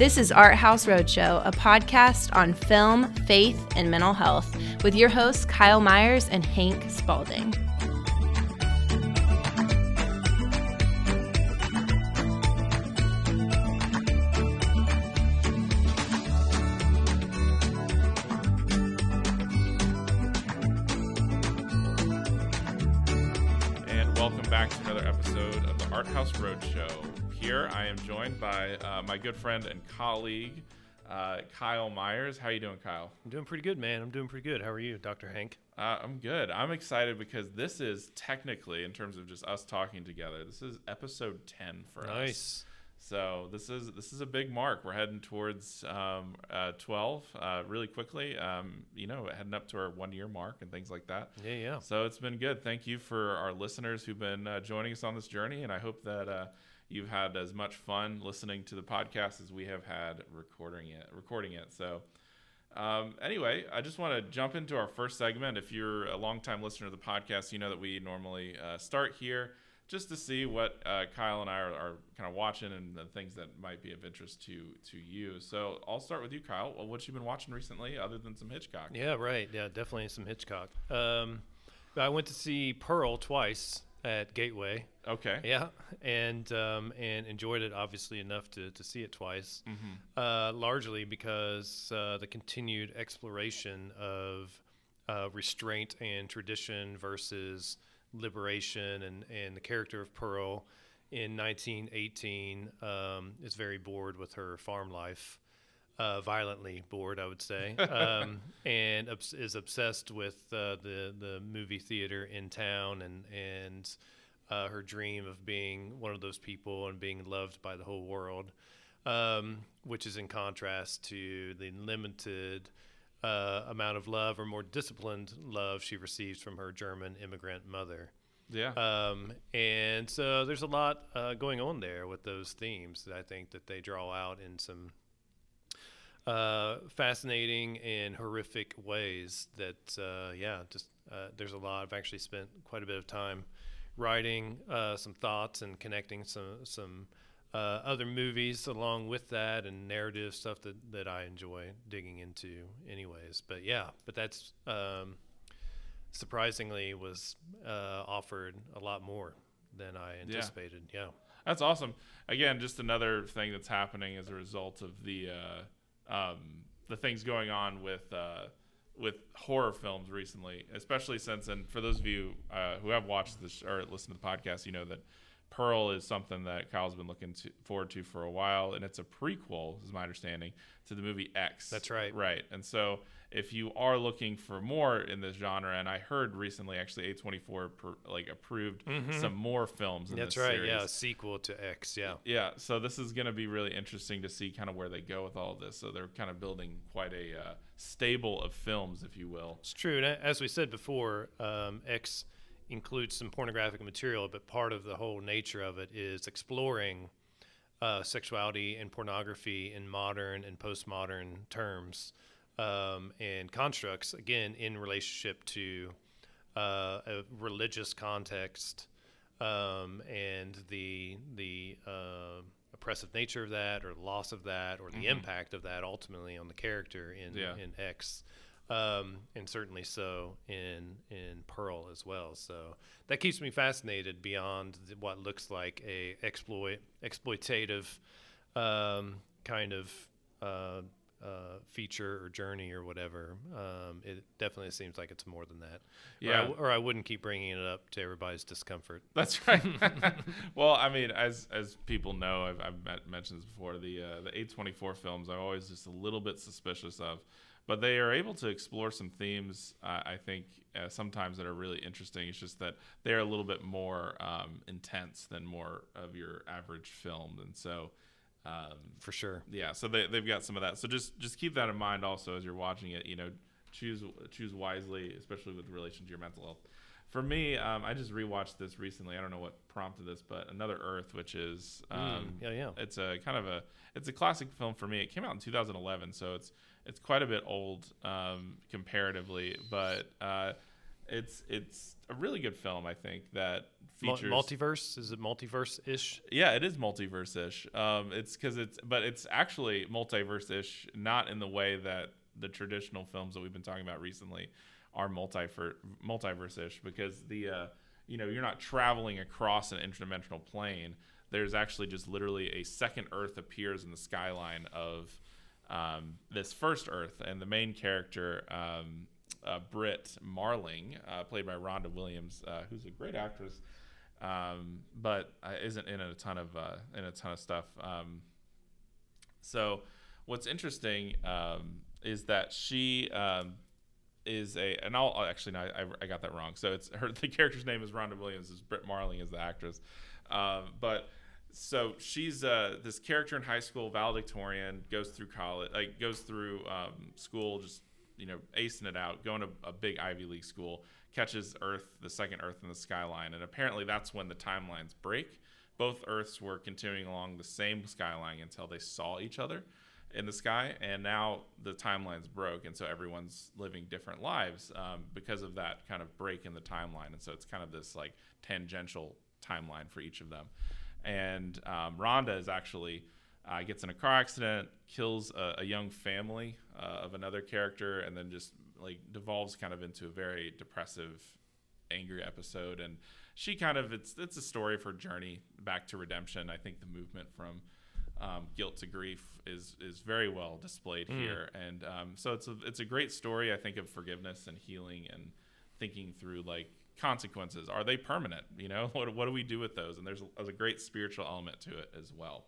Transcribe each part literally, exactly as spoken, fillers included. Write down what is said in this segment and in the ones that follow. This is Art House Roadshow, a podcast on film, faith, and mental health with your hosts Kyle Myers and Hank Spaulding. By uh, my good friend and colleague, uh, Kyle Myers. How you doing, Kyle? I'm doing pretty good, man. I'm doing pretty good. How are you, Doctor Hank? Uh, I'm good. I'm excited because this is technically, in terms of just us talking together, this is episode ten for nice. us. Nice. So this is this is a big mark. We're heading towards um, uh, twelve uh, really quickly. Um, you know, heading up to our one year mark and things like that. Yeah, yeah. So it's been good. Thank you for our listeners who've been uh, joining us on this journey, and I hope that. Uh, You've had as much fun listening to the podcast as we have had recording it. Recording it. So, um, anyway, I just want to jump into our first segment. If you're a longtime listener of the podcast, you know that we normally uh, start here just to see what uh, Kyle and I are, are kind of watching and the things that might be of interest to to you. So, I'll start with you, Kyle. Well, what you've been watching recently, other than some Hitchcock? Yeah, right. Yeah, definitely some Hitchcock. Um, I went to see Pearl twice at Gateway. Okay. Yeah, and um, and enjoyed it obviously enough to, to see it twice, mm-hmm. uh, largely because uh, the continued exploration of uh, restraint and tradition versus liberation and, and the character of Pearl in nineteen eighteen um, is very bored with her farm life, uh, violently bored, I would say, um, and obs- is obsessed with uh, the the movie theater in town and and. Uh, her dream of being one of those people and being loved by the whole world, um, which is in contrast to the limited uh, amount of love or more disciplined love she receives from her German immigrant mother. Yeah. Um, and so there's a lot uh, going on there with those themes that I think that they draw out in some uh, fascinating and horrific ways that, uh, yeah, just uh, there's a lot. I've actually spent quite a bit of time writing uh, some thoughts and connecting some some uh, other movies along with that and narrative stuff that, that I enjoy digging into anyways. But yeah, but that's um, surprisingly was uh, offered a lot more than I anticipated. Yeah. yeah. That's awesome. Again, just another thing that's happening as a result of the uh, um, the things going on with uh, with horror films recently, especially since, and for those of you uh, who have watched this or listened to the podcast, you know that Pearl is something that Kyle's been looking to, forward to for a while, and it's a prequel, is my understanding, to the movie X. That's right. Right. And so if you are looking for more in this genre, and I heard recently, actually, A twenty-four per, like approved mm-hmm. some more films in That's this right, series. That's right, yeah, a sequel to X, yeah. Yeah, so this is going to be really interesting to see kind of where they go with all this. So they're kind of building quite a uh, stable of films, if you will. It's true, and as we said before, um, X includes some pornographic material, but part of the whole nature of it is exploring uh, sexuality and pornography in modern and postmodern terms. Um, and constructs, again, in relationship to uh, a religious context um, and the the uh, oppressive nature of that or loss of that or the mm-hmm. impact of that ultimately on the character in, yeah. in X, um, and certainly so in in Pearl as well. So that keeps me fascinated beyond the, what looks like a exploit exploitative um, kind of uh Uh, feature or journey or whatever. Um, it definitely seems like it's more than that. Yeah. Or I, or I wouldn't keep bringing it up to everybody's discomfort. That's right. Well, I mean, as as people know, I've, I've met, mentioned this before, the uh, the A twenty-four films I'm always just a little bit suspicious of. But they are able to explore some themes, uh, I think, uh, sometimes that are really interesting. It's just that they're a little bit more um, intense than more of your average film. And so... Um, for sure. Yeah. So they, they've got some of that. So just, just keep that in mind also as you're watching it, you know, choose, choose wisely, especially with relation to your mental health. For me, um, I just rewatched this recently. I don't know what prompted this, but Another Earth, which is, um, mm, yeah, yeah. it's a kind of a, it's a classic film for me. It came out in two thousand eleven. So it's, it's quite a bit old, um, comparatively, but, uh, it's it's a really good film, I think, that features multiverse. Is it multiverse-ish? Yeah, it is multiverse-ish. Um, it's because it's, but it's actually multiverse-ish, not in the way that the traditional films that we've been talking about recently are multi multiverse-ish, because the uh, you know, you're not traveling across an interdimensional plane. There's actually just literally a second Earth appears in the skyline of um, this first Earth, and the main character, um, uh, Britt Marling, uh, played by Rhonda Williams, uh, who's a great actress, um, but uh, isn't in a ton of uh, in a ton of stuff. Um, so, what's interesting um, is that she um, is a, and I'll actually no, I, I got that wrong. So it's her. The character's name is Rhonda Williams. Is Britt Marling is the actress, uh, but. So she's uh, this character in high school, valedictorian, goes through college, like goes through um, school, just, you know, acing it out, going to a big Ivy League school, catches Earth, the second Earth in the skyline. And apparently that's when the timelines break. Both Earths were continuing along the same skyline until they saw each other in the sky. And now the timelines broke. And so everyone's living different lives um, because of that kind of break in the timeline. And so it's kind of this like tangential timeline for each of them. And um, Rhonda is actually uh, gets in a car accident, kills a, a young family uh, of another character, and then just like devolves kind of into a very depressive, angry episode. And she kind of it's it's a story of her journey back to redemption. I think the movement from um, guilt to grief is is very well displayed mm. here. And um, so it's a it's a great story, I think, of forgiveness and healing and thinking through like. Consequences, are they permanent? You know, what what do we do with those? And there's a, there's a great spiritual element to it as well.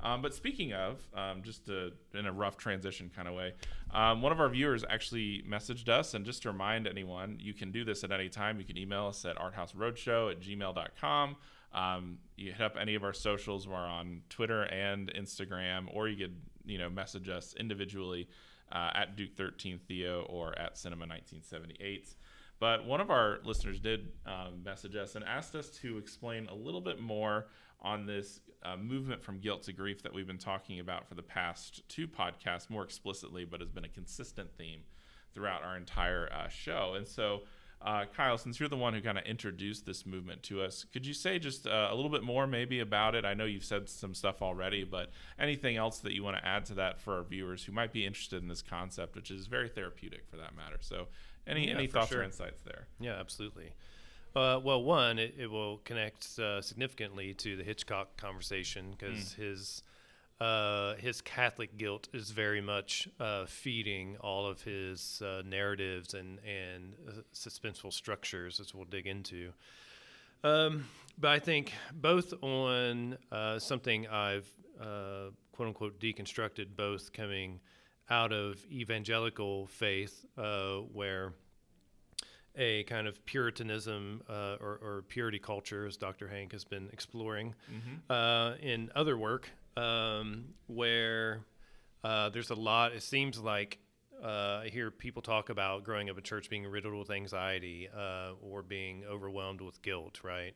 Um, but speaking of, um, just to, in a rough transition kind of way, um, one of our viewers actually messaged us, and just to remind anyone, you can do this at any time. You can email us at arthouseroadshow at gmail dot com. Um, you hit up any of our socials. We're on Twitter and Instagram, or you could, you know, message us individually uh, at Duke thirteen Theo or at Cinema nineteen seventy-eight. But one of our listeners did um, message us and asked us to explain a little bit more on this uh, movement from guilt to grief that we've been talking about for the past two podcasts more explicitly, but has been a consistent theme throughout our entire uh, show. And so, uh, Kyle, since you're the one who kind of introduced this movement to us, could you say just uh, a little bit more maybe about it? I know you've said some stuff already, but anything else that you want to add to that for our viewers who might be interested in this concept, which is very therapeutic for that matter. So. Any yeah, any thoughts sure. or insights there? Yeah, absolutely. Uh, well, one, it, it will connect uh, significantly to the Hitchcock conversation because mm. his uh, his Catholic guilt is very much uh, feeding all of his uh, narratives and and uh, suspenseful structures, as we'll dig into. Um, but I think both on uh, something I've uh, quote unquote deconstructed, both coming. Out of evangelical faith, uh, where a kind of Puritanism uh, or, or purity culture, as Doctor Hank has been exploring mm-hmm. uh, in other work, um, where uh, there's a lot, it seems like uh, I hear people talk about growing up in church being riddled with anxiety uh, or being overwhelmed with guilt, right?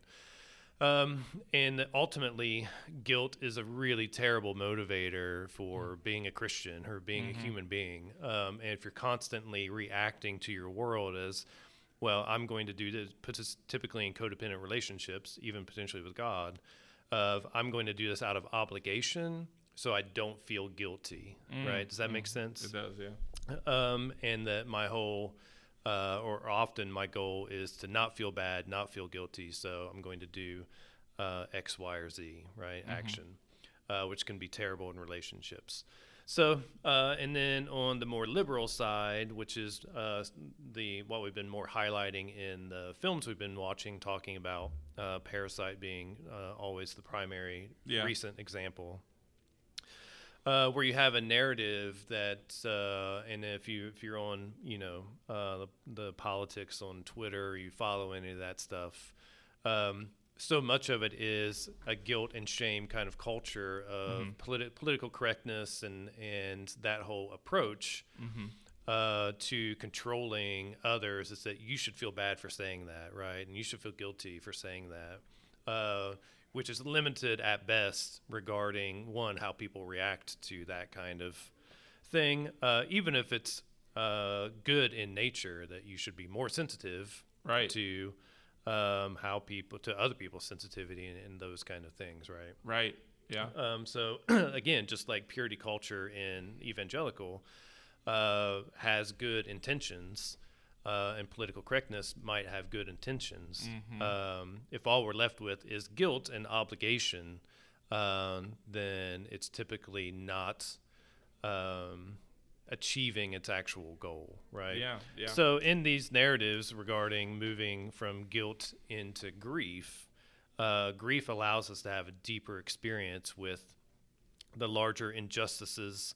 Um, and ultimately, guilt is a really terrible motivator for mm. being a Christian or being mm-hmm. a human being. Um, and if you're constantly reacting to your world as, well, I'm going to do this, puts us typically in codependent relationships, even potentially with God, of I'm going to do this out of obligation so I don't feel guilty, mm. right? Does that mm. make sense? It does, yeah. Um, and that my whole... Uh, or often my goal is to not feel bad, not feel guilty, so I'm going to do uh, X, Y, or Z, right, mm-hmm. action, uh, which can be terrible in relationships. So, uh, and then on the more liberal side, which is uh, the what we've been more highlighting in the films we've been watching, talking about uh, Parasite being uh, always the primary yeah. recent example. Uh, where you have a narrative that, uh, and if you if you're on, you know, uh, the, the politics on Twitter, you follow any of that stuff. Um, so much of it is a guilt and shame kind of culture of mm-hmm. politi- political correctness and and that whole approach mm-hmm. uh, to controlling others. Is that you should feel bad for saying that, right? And you should feel guilty for saying that. Uh, Which is limited at best regarding, one, how people react to that kind of thing, uh, even if it's uh, good in nature that you should be more sensitive right. to um, how people to other people's sensitivity and, and those kind of things, right? Right. Yeah. Um, so again, just like purity culture in evangelical uh, has good intentions. Uh, and political correctness might have good intentions. Mm-hmm. Um, if all we're left with is guilt and obligation, um, then it's typically not um, achieving its actual goal, right? Yeah, yeah. So in these narratives regarding moving from guilt into grief, uh, grief allows us to have a deeper experience with the larger injustices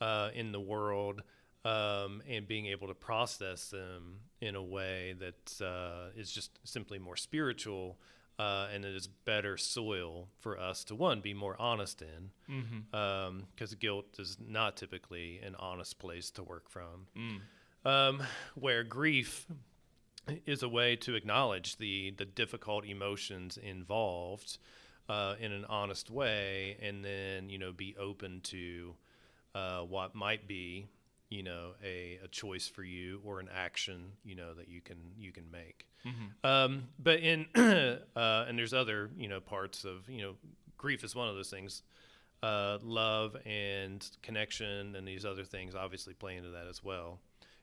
uh, in the world. Um, and being able to process them in a way that uh, is just simply more spiritual uh, and it is better soil for us to, one, be more honest in, because mm-hmm. um, guilt is not typically an honest place to work from, mm. um, where grief is a way to acknowledge the, the difficult emotions involved uh, in an honest way, and then, you know, be open to uh, what might be, you know, a, a choice for you or an action, you know, that you can, you can make. Mm-hmm. Um, but in, uh, and there's other, you know, parts of, you know, grief is one of those things, uh, love and connection and these other things obviously play into that as well.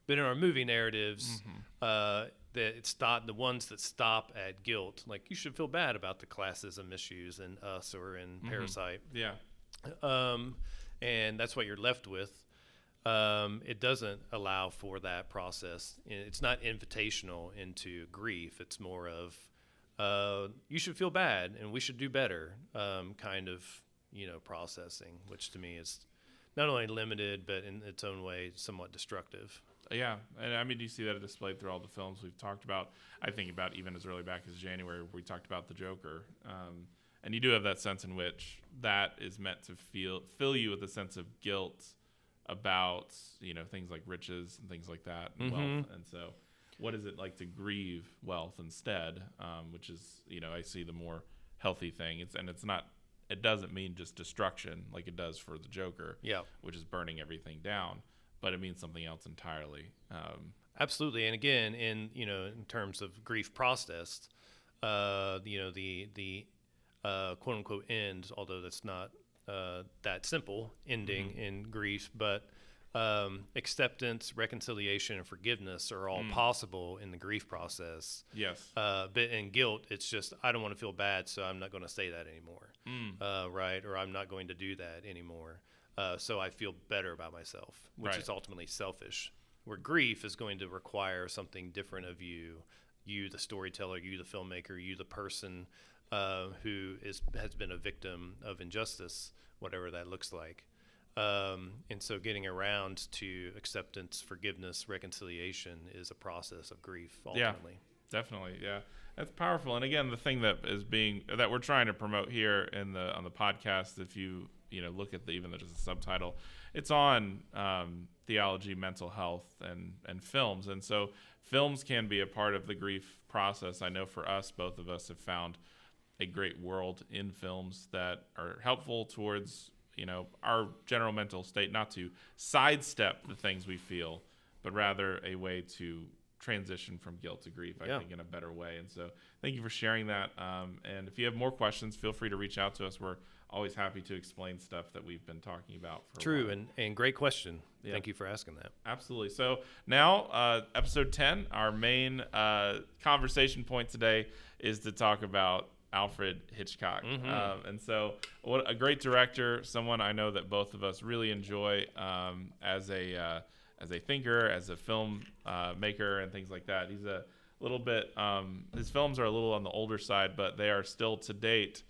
But in our movie narratives, mm-hmm. uh, that it's not the ones that stop at guilt. Like you should feel bad about the classism issues in Us or in mm-hmm. Parasite. Yeah. Um, and that's what you're left with. Um, it doesn't allow for that process. It's not invitational into grief. It's more of, uh, you should feel bad and we should do better, um, kind of, you know, processing, which to me is not only limited, but in its own way, somewhat destructive. Yeah. And I mean, you see that displayed through all the films we've talked about. I think about even as early back as January, we talked about the Joker, um, and you do have that sense in which that is meant to feel, fill you with a sense of guilt about, you know, things like riches and things like that and mm-hmm. wealth. And so what is it like to grieve wealth instead, um, which is, you know, I see the more healthy thing. It's and it's not, it doesn't mean just destruction like it does for the Joker, yeah, which is burning everything down, but it means something else entirely. Um, Absolutely. And again, in, you know, in terms of grief processed, uh, you know, the, the uh, quote unquote end, although that's not, Uh, that simple ending mm-hmm. in grief, but um, acceptance, reconciliation, and forgiveness are all mm. possible in the grief process. Yes. Uh, but in guilt, it's just, I don't want to feel bad, so I'm not going to say that anymore, mm. uh, right? Or I'm not going to do that anymore, uh, so I feel better about myself, which right. is ultimately selfish. Where grief is going to require something different of you, you the storyteller, you the filmmaker, you the person uh, who is has been a victim of injustice, whatever that looks like. Um, and so getting around to acceptance, forgiveness, reconciliation is a process of grief ultimately. Yeah, definitely. Yeah, that's powerful. And again, the thing that is being, that we're trying to promote here in the, on the podcast, if you, you know, look at the, even there's a subtitle, it's on, um, theology, mental health and, and films. And so films can be a part of the grief process. I know for us, both of us have found a great world in films that are helpful towards, you know, our general mental state, not to sidestep the things we feel, but rather a way to transition from guilt to grief, I yeah. think, in a better way. And so thank you for sharing that. Um, and if you have more questions, feel free to reach out to us. We're always happy to explain stuff that we've been talking about. For True, and, and great question. Yeah. Thank you for asking that. Absolutely. So now, uh, episode ten, our main uh, conversation point today is to talk about Alfred Hitchcock. Mm-hmm. Um, and so what a great director, someone I know that both of us really enjoy um, as a uh, as a thinker, as a film uh, maker and things like that. He's a little bit, um, his films are a little on the older side, but they are still to date,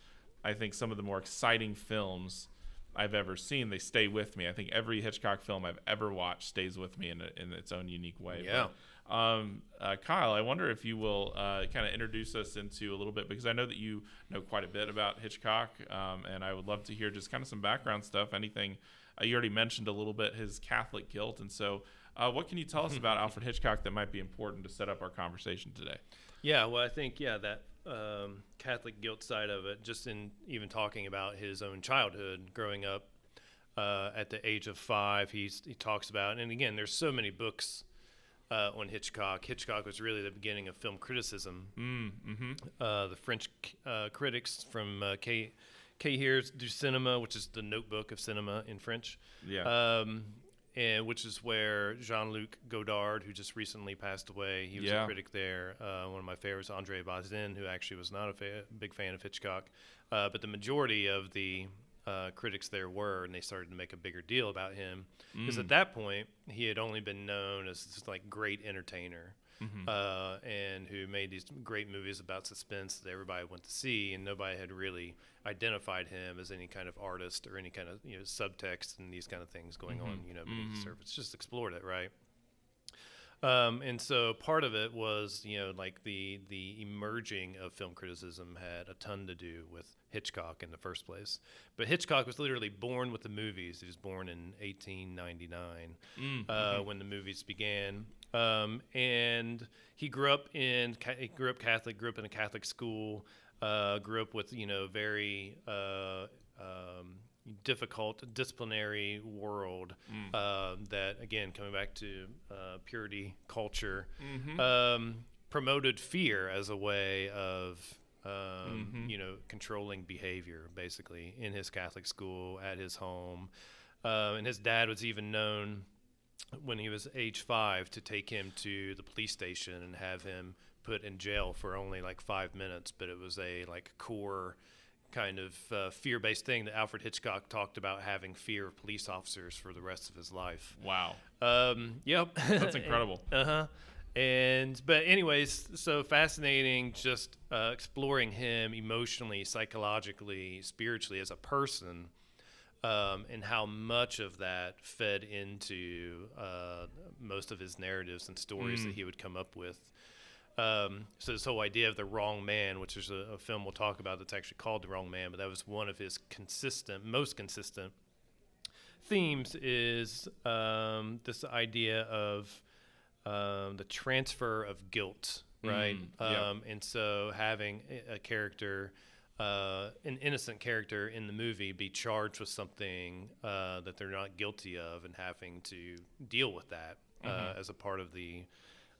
I think, some of the more exciting films I've ever seen. They stay with me. I think every Hitchcock film I've ever watched stays with me in, a, in its own unique way. Yeah. But, Um, uh, Kyle, I wonder if you will uh, kind of introduce us into a little bit, because I know that you know quite a bit about Hitchcock, um, and I would love to hear just kind of some background stuff, anything. Uh, you already mentioned a little bit his Catholic guilt, and so uh, what can you tell us about Alfred Hitchcock that might be important to set up our conversation today? Yeah, well, I think, yeah, that um, Catholic guilt side of it, just in even talking about his own childhood growing up uh, at the age of five. He's, he talks about, and again, there's so many books uh, on Hitchcock. Hitchcock was really the beginning of film criticism. Mm, mm-hmm. uh, the French uh, critics from uh, K. Cahiers Du Cinema, which is the notebook of cinema in French, yeah, um, and which is where Jean-Luc Godard, who just recently passed away, he was yeah. a critic there. Uh, one of my favorites, Andre Bazin, who actually was not a fa- big fan of Hitchcock, uh, but the majority of the uh, critics there were, and they started to make a bigger deal about him, because mm. at that point he had only been known as this like great entertainer. Mm-hmm. Uh, and who made these great movies about suspense that everybody went to see, and nobody had really identified him as any kind of artist or any kind of, you know, subtext and these kind of things going mm-hmm. on, you know, beneath mm-hmm. the surface. Just explored it, right? Um, and so part of it was, you know, like the the emerging of film criticism had a ton to do with Hitchcock in the first place. But Hitchcock was literally born with the movies. He was born in eighteen ninety-nine mm-hmm. uh, when the movies began. Um, and he grew up in, he grew up Catholic, grew up in a Catholic school, uh, grew up with, you know, very, uh, um, difficult disciplinary world, mm. uh, that again, coming back to, uh, purity culture, mm-hmm. um, promoted fear as a way of, um, mm-hmm. you know, controlling behavior basically in his Catholic school, at his home. Um, and his dad was even known, when he was age five, to take him to the police station and have him put in jail for only like five minutes. But it was a like core kind of uh, fear-based thing that Alfred Hitchcock talked about, having fear of police officers for the rest of his life. Wow. Um, yep. That's incredible. uh-huh. And, but anyways, so fascinating, just uh, exploring him emotionally, psychologically, spiritually as a person. Um, and how much of that fed into uh, most of his narratives and stories mm. that he would come up with. Um, so this whole idea of The Wrong Man, which is a, a film we'll talk about that's actually called The Wrong Man, but that was one of his consistent, most consistent themes, is um, this idea of um, the transfer of guilt, right? Mm, yeah. um, and so having a, a character... Uh, an innocent character in the movie be charged with something uh, that they're not guilty of, and having to deal with that uh, mm-hmm. as a part of the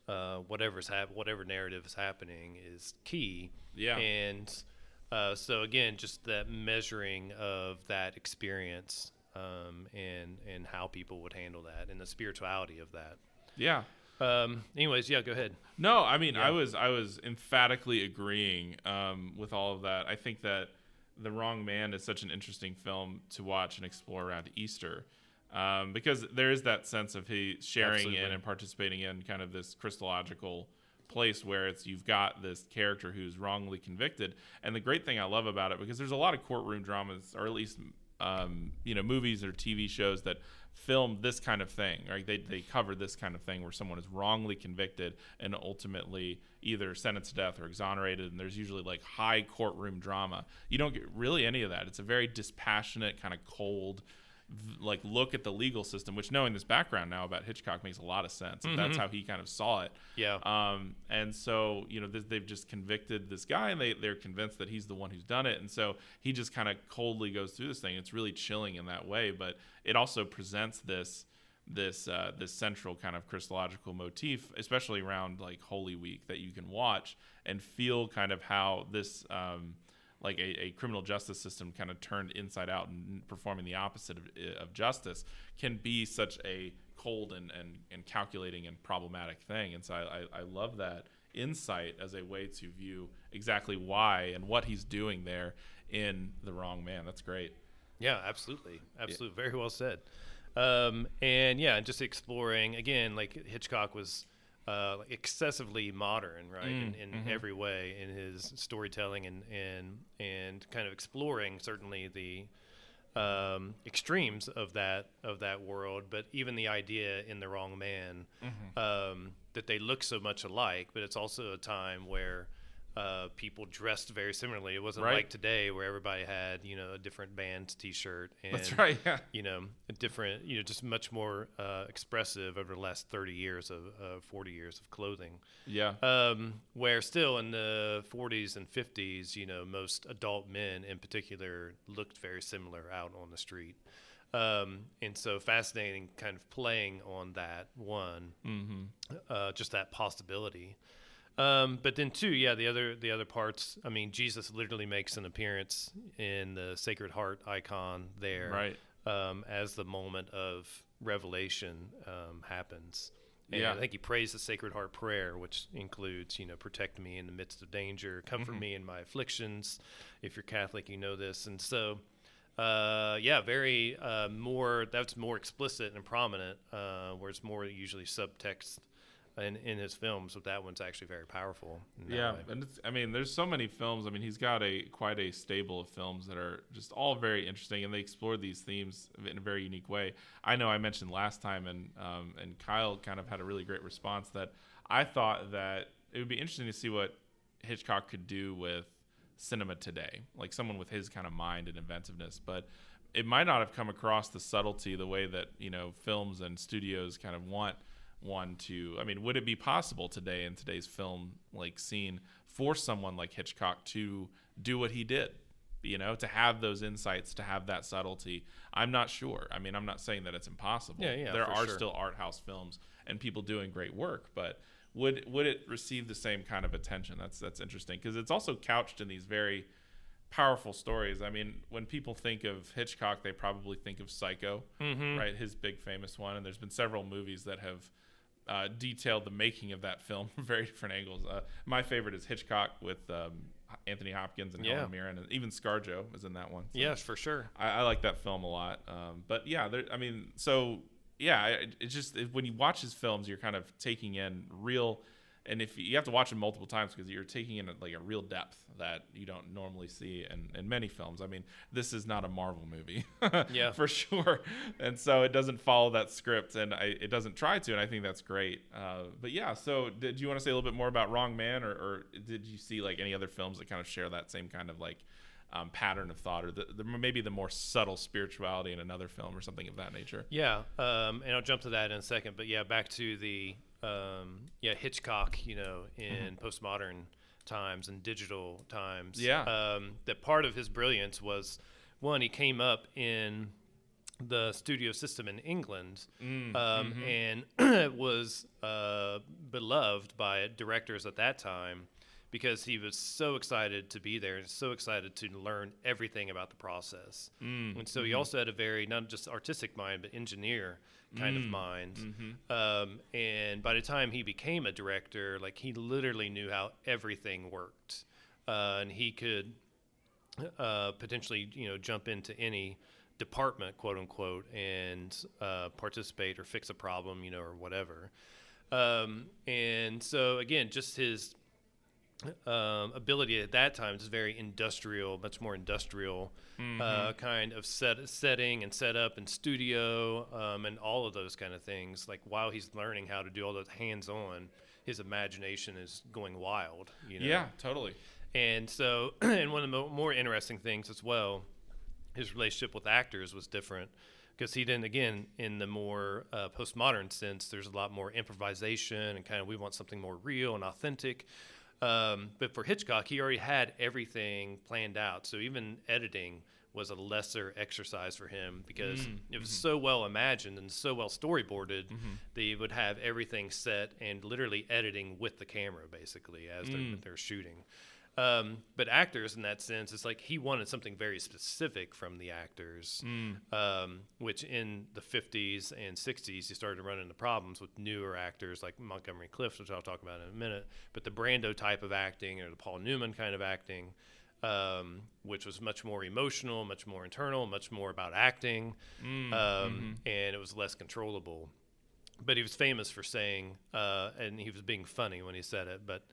uh, whatever's hap- whatever narrative is happening is key. Yeah. And uh, so again, just that measuring of that experience um, and and how people would handle that, and the spirituality of that. Yeah. Um, anyways, yeah, go ahead. No, I mean, yeah. I was I was emphatically agreeing um, with all of that. I think that The Wrong Man is such an interesting film to watch and explore around Easter, um, because there is that sense of he sharing Absolutely. in and participating in kind of this Christological place where it's, you've got this character who's wrongly convicted. And the great thing I love about it, because there's a lot of courtroom dramas, or at least um, you know, movies or T V shows that film this kind of thing, right? They they cover this kind of thing where someone is wrongly convicted and ultimately either sentenced to death or exonerated, and there's usually like high courtroom drama. You don't get really any of that. It's a very dispassionate, kind of cold, like, look at the legal system, which, knowing this background now about Hitchcock, makes a lot of sense. Mm-hmm. That's how he kind of saw it. Yeah. Um, and so, you know, th- they've just convicted this guy, and they, they're convinced that he's the one who's done it. And so he just kind of coldly goes through this thing. It's really chilling in that way, but it also presents this, this, uh, this central kind of Christological motif, especially around like Holy Week, that you can watch and feel kind of how this, um, like a, a criminal justice system kind of turned inside out and performing the opposite of, of justice, can be such a cold and, and, and calculating and problematic thing. And so I, I love that insight as a way to view exactly why and what he's doing there in The Wrong Man. That's great. Yeah, absolutely. Absolutely. Yeah. Very well said. Um, and yeah, just exploring, again, like Hitchcock was Uh, like excessively modern, right, mm, in, in mm-hmm. every way, in his storytelling and and and kind of exploring certainly the um, extremes of that of that world. But even the idea in The Wrong Man, mm-hmm. um, that they look so much alike, but it's also a time where uh, people dressed very similarly. It wasn't right. like today, where everybody had, you know, a different band T-shirt and That's right, yeah. you know, a different, you know, just much more uh, expressive over the last thirty years of uh, forty years of clothing. Yeah. Um, where still in the forties and fifties, you know, most adult men in particular looked very similar out on the street. Um, and so fascinating kind of playing on that one, mm-hmm. uh, just that possibility. Um, but then two, yeah, the other, the other parts, I mean, Jesus literally makes an appearance in the Sacred Heart icon there, right. Um, as the moment of revelation, um, happens. And yeah. I think he prays the Sacred Heart prayer, which includes, you know, protect me in the midst of danger, comfort mm-hmm. me in my afflictions. If you're Catholic, you know this. And so, uh, yeah, very, uh, more, that's more explicit and prominent, uh, where it's more usually subtext in, in his films, but that one's actually very powerful. Yeah. Way. And it's, I mean, there's so many films. I mean, he's got a, quite a stable of films that are just all very interesting, and they explore these themes in a very unique way. I know I mentioned last time, and, um, and Kyle kind of had a really great response, that I thought that it would be interesting to see what Hitchcock could do with cinema today, like someone with his kind of mind and inventiveness, but it might not have come across the subtlety the way that, you know, films and studios kind of want one to. I mean, would it be possible today in today's film like scene for someone like Hitchcock to do what he did, you know, to have those insights, to have that subtlety? I'm not sure. I mean, I'm not saying that it's impossible. Yeah, yeah, there are sure. still art house films and people doing great work, but would would it receive the same kind of attention? That's that's interesting, because it's also couched in these very powerful stories. I mean, when people think of Hitchcock, they probably think of Psycho, mm-hmm. right? His big famous one. And there's been several movies that have uh, detailed the making of that film from very different angles. Uh, my favorite is Hitchcock with um, Anthony Hopkins and yeah. Helen Mirren, and even ScarJo is in that one. So yes, for sure. I, I like that film a lot. Um, but yeah, there, I mean, so... Yeah, it's it just it, when you watch his films, you're kind of taking in real, and if you have to watch them multiple times, because you're taking in a, like a real depth that you don't normally see in, in many films. I mean, this is not a Marvel movie, yeah, for sure, and so it doesn't follow that script, and I, it doesn't try to, and I think that's great. Uh, but yeah, so did you want to say a little bit more about Wrong Man, or, or did you see like any other films that kind of share that same kind of like Um, pattern of thought, or the, the, maybe the more subtle spirituality in another film or something of that nature? Yeah, um, and I'll jump to that in a second. But yeah, back to the um, yeah Hitchcock, you know, in mm-hmm. postmodern times and digital times. Yeah, um, that part of his brilliance was, one, he came up in the studio system in England, mm, um, mm-hmm. and was uh, beloved by directors at that time, because he was so excited to be there and so excited to learn everything about the process. Mm. And so he mm-hmm. also had a very, not just artistic mind, but engineer kind mm. of mind. Mm-hmm. Um, and by the time he became a director, like he literally knew how everything worked. Uh, and he could uh, potentially, you know, jump into any department, quote unquote, and uh, participate or fix a problem, you know, or whatever. Um, and so again, just his, Um, ability at that time is very industrial, much more industrial mm-hmm. uh, kind of set, setting and setup and studio um, and all of those kind of things. Like while he's learning how to do all those hands-on, his imagination is going wild. You know? Yeah, totally. And so, and one of the more interesting things as well, his relationship with actors was different, because he didn't, again, in the more uh, postmodern sense, there's a lot more improvisation and kind of we want something more real and authentic. Um, but for Hitchcock, he already had everything planned out. So even editing was a lesser exercise for him, because mm, it was mm-hmm. so well imagined and so well storyboarded mm-hmm. that he would have everything set and literally editing with the camera, basically, as mm. they're, they're shooting. Um, but actors, in that sense, it's like he wanted something very specific from the actors, mm. um, which in the fifties and sixties, you started to run into problems with newer actors like Montgomery Clift, which I'll talk about in a minute, but the Brando type of acting or the Paul Newman kind of acting, um, which was much more emotional, much more internal, much more about acting, mm. um, mm-hmm. and it was less controllable. But he was famous for saying, uh, and he was being funny when he said it, but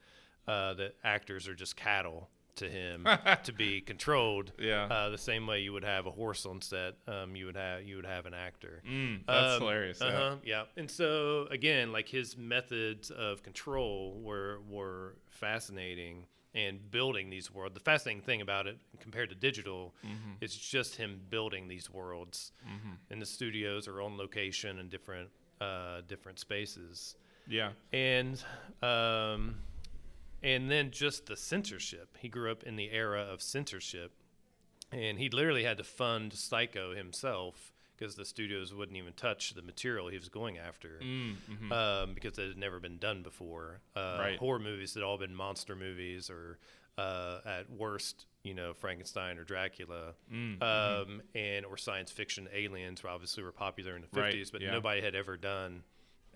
Uh, that actors are just cattle to him to be controlled. Yeah. Uh, the same way you would have a horse on set, um, you would have you would have an actor. Mm, that's um, hilarious. Uh-huh, yeah. yeah. And so again, like his methods of control were were fascinating, and building these worlds. The fascinating thing about it compared to digital mm-hmm. is just him building these worlds mm-hmm. in the studios or on location in different uh, different spaces. Yeah. And. Um, And then just the censorship. He grew up in the era of censorship, and he literally had to fund Psycho himself because the studios wouldn't even touch the material he was going after mm, mm-hmm. um, because it had never been done before. Uh, right. Horror movies had all been monster movies or uh, at worst, you know, Frankenstein or Dracula mm, um, mm-hmm. and or science fiction. Aliens obviously were popular in the fifties, right, but yeah. nobody had ever done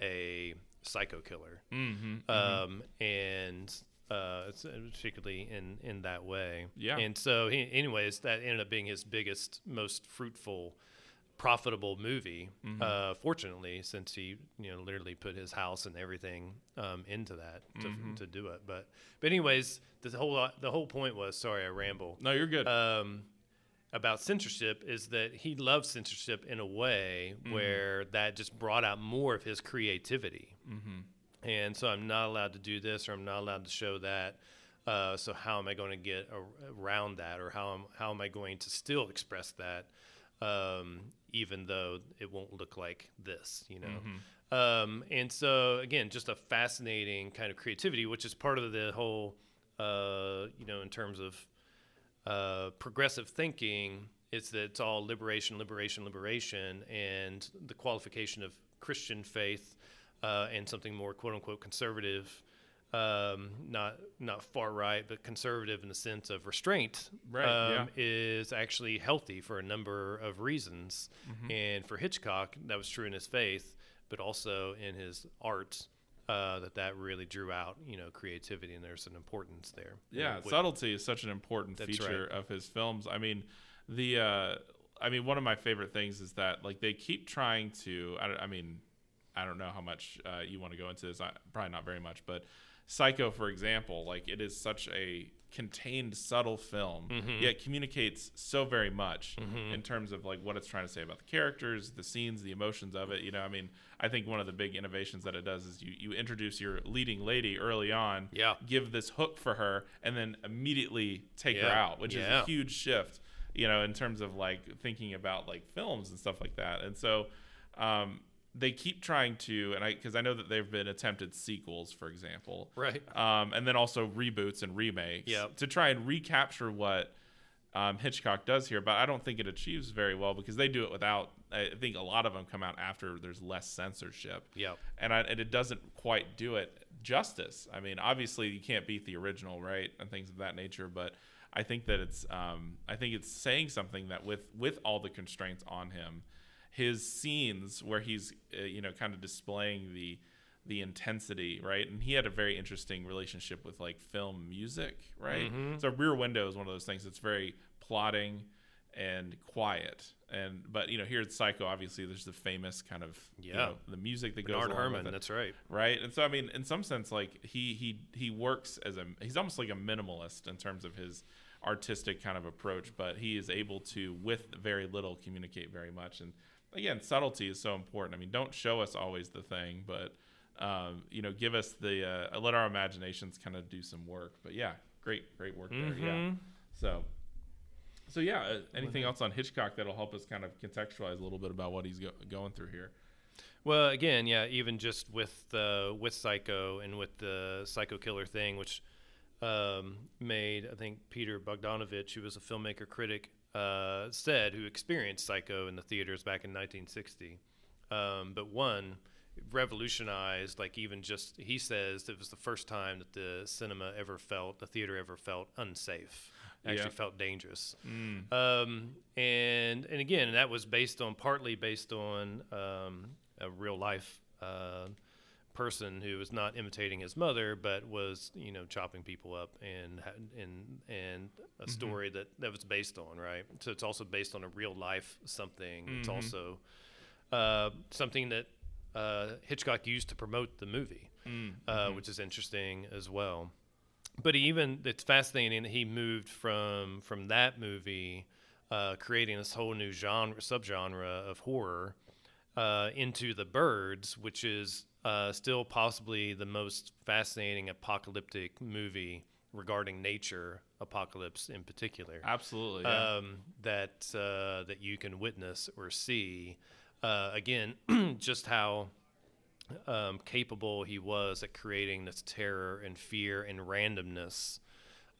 a psycho killer. Mm-hmm, um, mm-hmm. And uh, particularly in, in that way. Yeah. And so he, anyways, that ended up being his biggest, most fruitful, profitable movie, mm-hmm. uh, fortunately, since he, you know, literally put his house and everything um, into that to, mm-hmm. to do it. But, but anyways, the whole the whole point was, sorry, I ramble. No, you're good. Um, about censorship is that he loved censorship in a way mm-hmm. where that just brought out more of his creativity. Mm-hmm. And so I'm not allowed to do this, or I'm not allowed to show that. Uh, so how am I going to get around that, or how am how am I going to still express that? Um, even though it won't look like this, you know? Mm-hmm. Um, and so again, just a fascinating kind of creativity, which is part of the whole, uh, you know, in terms of, uh, progressive thinking, it's that it's all liberation, liberation, liberation, and the qualification of Christian faith, uh, and something more quote unquote conservative, um, not, not far right, but conservative in the sense of restraint, right, um, yeah. is actually healthy for a number of reasons. Mm-hmm. And for Hitchcock, that was true in his faith, but also in his art, uh, that that really drew out, you know, creativity, and there's an importance there. Yeah. With, subtlety is such an important feature right. of his films. I mean, the, uh, I mean, one of my favorite things is that, like, they keep trying to, I, I mean, I don't know how much, uh, you want to go into this. I, probably not very much, but Psycho, for example, like, it is such a contained, subtle film, mm-hmm. yet communicates so very much mm-hmm. in terms of, like, what it's trying to say about the characters, the scenes, the emotions of it. You know, I mean, I think one of the big innovations that it does is you, you introduce your leading lady early on, yeah. give this hook for her, and then immediately take yeah. her out, which yeah. is a huge shift, you know, in terms of, like, thinking about, like, films and stuff like that. And so, um, they keep trying to, and I, because I know that they've been attempted sequels, for example, right, um, and then also reboots and remakes, yep. to try and recapture what um, Hitchcock does here. But I don't think it achieves very well, because they do it without. I think a lot of them come out after there's less censorship, yeah, and, and it doesn't quite do it justice. I mean, obviously you can't beat the original, right, and things of that nature, but I think that it's, um, I think it's saying something that with with all the constraints on him. His scenes where he's, uh, you know, kind of displaying the the intensity, right? And he had a very interesting relationship with, like, film music, right? Mm-hmm. So Rear Window is one of those things that's very plodding and quiet. And but, you know, here at Psycho, obviously, there's the famous kind of, yeah. you know, the music that Bernard goes along Herrmann, with it. That's right. Right? And so, I mean, in some sense, like, he he he works as a – he's almost like a minimalist in terms of his artistic kind of approach, but he is able to, with very little, communicate very much. And again, subtlety is so important. I mean, don't show us always the thing, but, um, you know, give us the, uh, let our imaginations kind of do some work. But yeah, great, great work mm-hmm. there. Yeah. So, so yeah, uh, anything else on Hitchcock that'll help us kind of contextualize a little bit about what he's go- going through here? Well, again, yeah, even just with, uh, with Psycho and with the psycho killer thing, which, um, made, I think, Peter Bogdanovich, who was a filmmaker critic, Uh, said, who experienced Psycho in the theaters back in nineteen sixty. Um, but one revolutionized, like, even just, he says it was the first time that the cinema ever felt, the theater ever felt unsafe, actually yeah. felt dangerous. Mm. Um, and, and again, that was based on, partly based on um, a real life uh, person who was not imitating his mother, but was, you know, chopping people up, and and and a mm-hmm. story that that was based on, right? So it's also based on a real life something. Mm-hmm. It's also uh, something that uh, Hitchcock used to promote the movie, mm-hmm. uh, which is interesting as well. But even it's fascinating that he moved from from that movie, uh, creating this whole new genre, subgenre of horror, uh, into The Birds, which is Uh, still possibly the most fascinating apocalyptic movie regarding nature, apocalypse in particular. Absolutely. Yeah. Um, that uh, that you can witness or see. Uh, again, just how um, capable he was at creating this terror and fear and randomness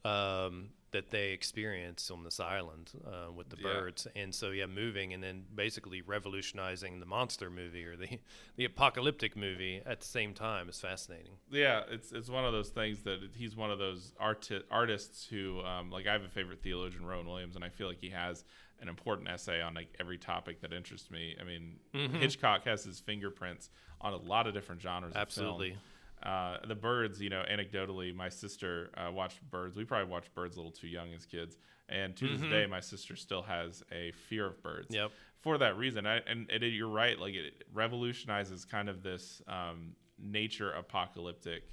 um, that they experienced on this island uh, with the yeah. birds. And so, yeah, moving and then basically revolutionizing the monster movie or the the apocalyptic movie at the same time is fascinating. Yeah, it's it's one of those things that he's one of those arti- artists who, um, like, I have a favorite theologian, Rowan Williams, and I feel like he has an important essay on like every topic that interests me. I mean, mm-hmm. Hitchcock has his fingerprints on a lot of different genres. Absolutely. Of film. Uh, the Birds, you know, anecdotally, my sister uh, watched Birds. We probably watched Birds a little too young as kids. And to mm-hmm. this day, my sister still has a fear of birds. Yep. For that reason. I, and, and you're right. Like, it revolutionizes kind of this um, nature apocalyptic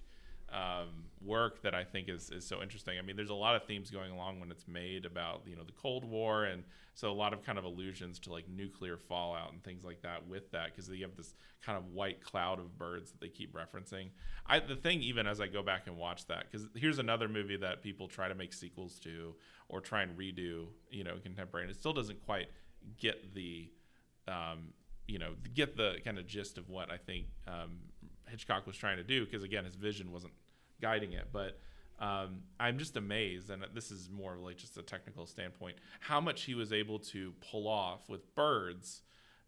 um, work that I think is, is so interesting. I mean, there's a lot of themes going along when it's made about, you know, the Cold War. And so a lot of kind of allusions to like nuclear fallout and things like that with that, because you have this kind of white cloud of birds that they keep referencing. I, the thing, even as I go back and watch that, because here's another movie that people try to make sequels to or try and redo, you know, contemporary. And it still doesn't quite get the, um, you know, get the kind of gist of what I think, um, Hitchcock was trying to do, because again his vision wasn't guiding it. But um, I'm just amazed, and this is more like just a technical standpoint, how much he was able to pull off with birds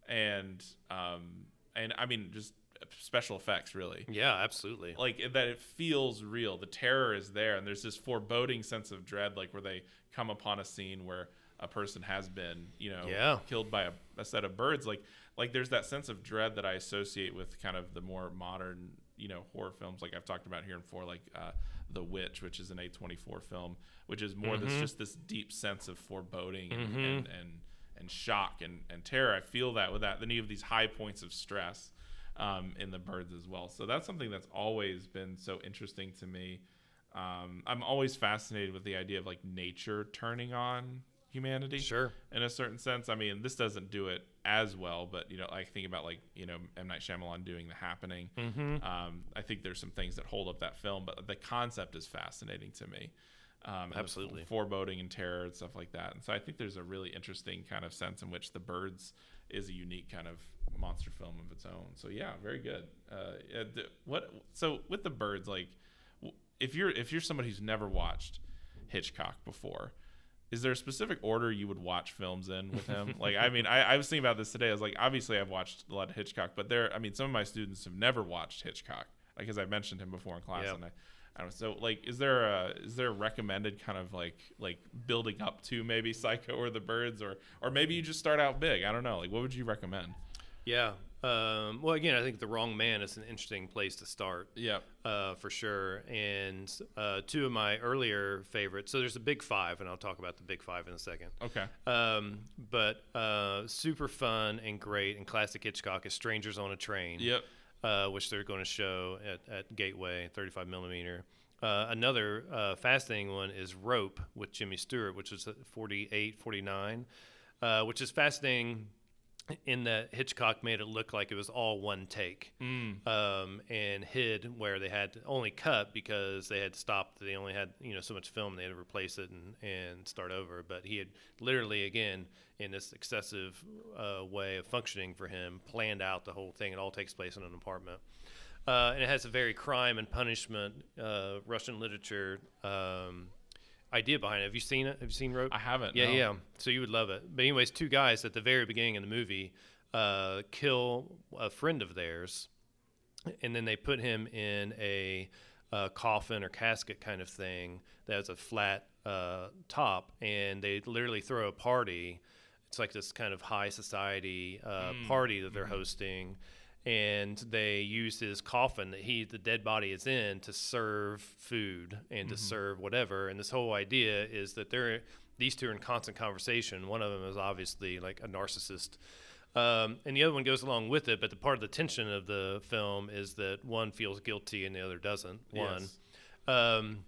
and um, and I mean just special effects, really. Yeah, absolutely. Like that, it feels real. The terror is there, and there's this foreboding sense of dread, like where they come upon a scene where a person has been, you know, yeah. killed by a, a set of birds. Like, like there's that sense of dread that I associate with kind of the more modern, you know, horror films. Like I've talked about here before, like uh, The Witch, which is an A twenty-four film, which is more mm-hmm. this just this deep sense of foreboding mm-hmm. and, and and shock and, and terror. I feel that with that. Then you have these high points of stress um, in The Birds as well. So that's something that's always been so interesting to me. Um, I'm always fascinated with the idea of like nature turning on humanity, sure, in a certain sense. I mean, this doesn't do it as well, but you know, I think about like, you know, M. Night Shyamalan doing The Happening. Mm-hmm. Um, I think there's some things that hold up that film, but the concept is fascinating to me. Um, Absolutely, foreboding and terror and stuff like that. And so I think there's a really interesting kind of sense in which The Birds is a unique kind of monster film of its own. So yeah, very good. Uh, what so with The Birds, like if you're if you're somebody who's never watched Hitchcock before, is there a specific order you would watch films in with him? Like, I mean, I, I was thinking about this today. I was like, obviously I've watched a lot of Hitchcock, but there, I mean, some of my students have never watched Hitchcock because I mentioned him before in class. Yep. And I, I don't know. So like, is there a, is there a recommended kind of like, like building up to maybe Psycho or The Birds, or, or maybe you just start out big? I don't know. Like, what would you recommend? Yeah. Um, well, again, I think The Wrong Man is an interesting place to start. Yeah, uh, for sure. And uh, two of my earlier favorites. So there's a Big Five, and I'll talk about the Big Five in a second. Okay. Um, but uh, super fun and great and classic Hitchcock is Strangers on a Train. Yep. Uh, which they're going to show at, at Gateway, thirty-five millimeter. Uh, another uh, fascinating one is Rope with Jimmy Stewart, which is forty-eight, forty-nine, uh, which is fascinating in that Hitchcock made it look like it was all one take, mm. um, and hid where they had only cut because they had stopped. They only had, you know, so much film, they had to replace it and, and start over. But he had literally, again, in this excessive uh, way of functioning for him, planned out the whole thing. It all takes place in an apartment. Uh, and it has a very crime and punishment, uh, Russian literature, um, idea behind it. Have you seen it? Have you seen Rope? I haven't. Yeah, no. yeah. So you would love it. But anyways, two guys at the very beginning of the movie uh, kill a friend of theirs, and then they put him in a uh, coffin or casket kind of thing that has a flat uh, top, and they literally throw a party. It's like this kind of high society uh, mm. party that they're mm-hmm. hosting, and they use his coffin that he, the dead body is in, to serve food and mm-hmm. to serve whatever. And this whole idea is that they're, these two are in constant conversation. One of them is obviously like a narcissist, um, and the other one goes along with it. But the part of the tension of the film is that one feels guilty and the other doesn't. One, yes. um,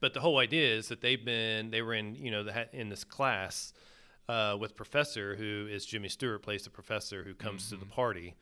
but the whole idea is that they've been, they were in, you know, the, in this class uh, with professor who is Jimmy Stewart plays the professor who comes mm-hmm. to the party.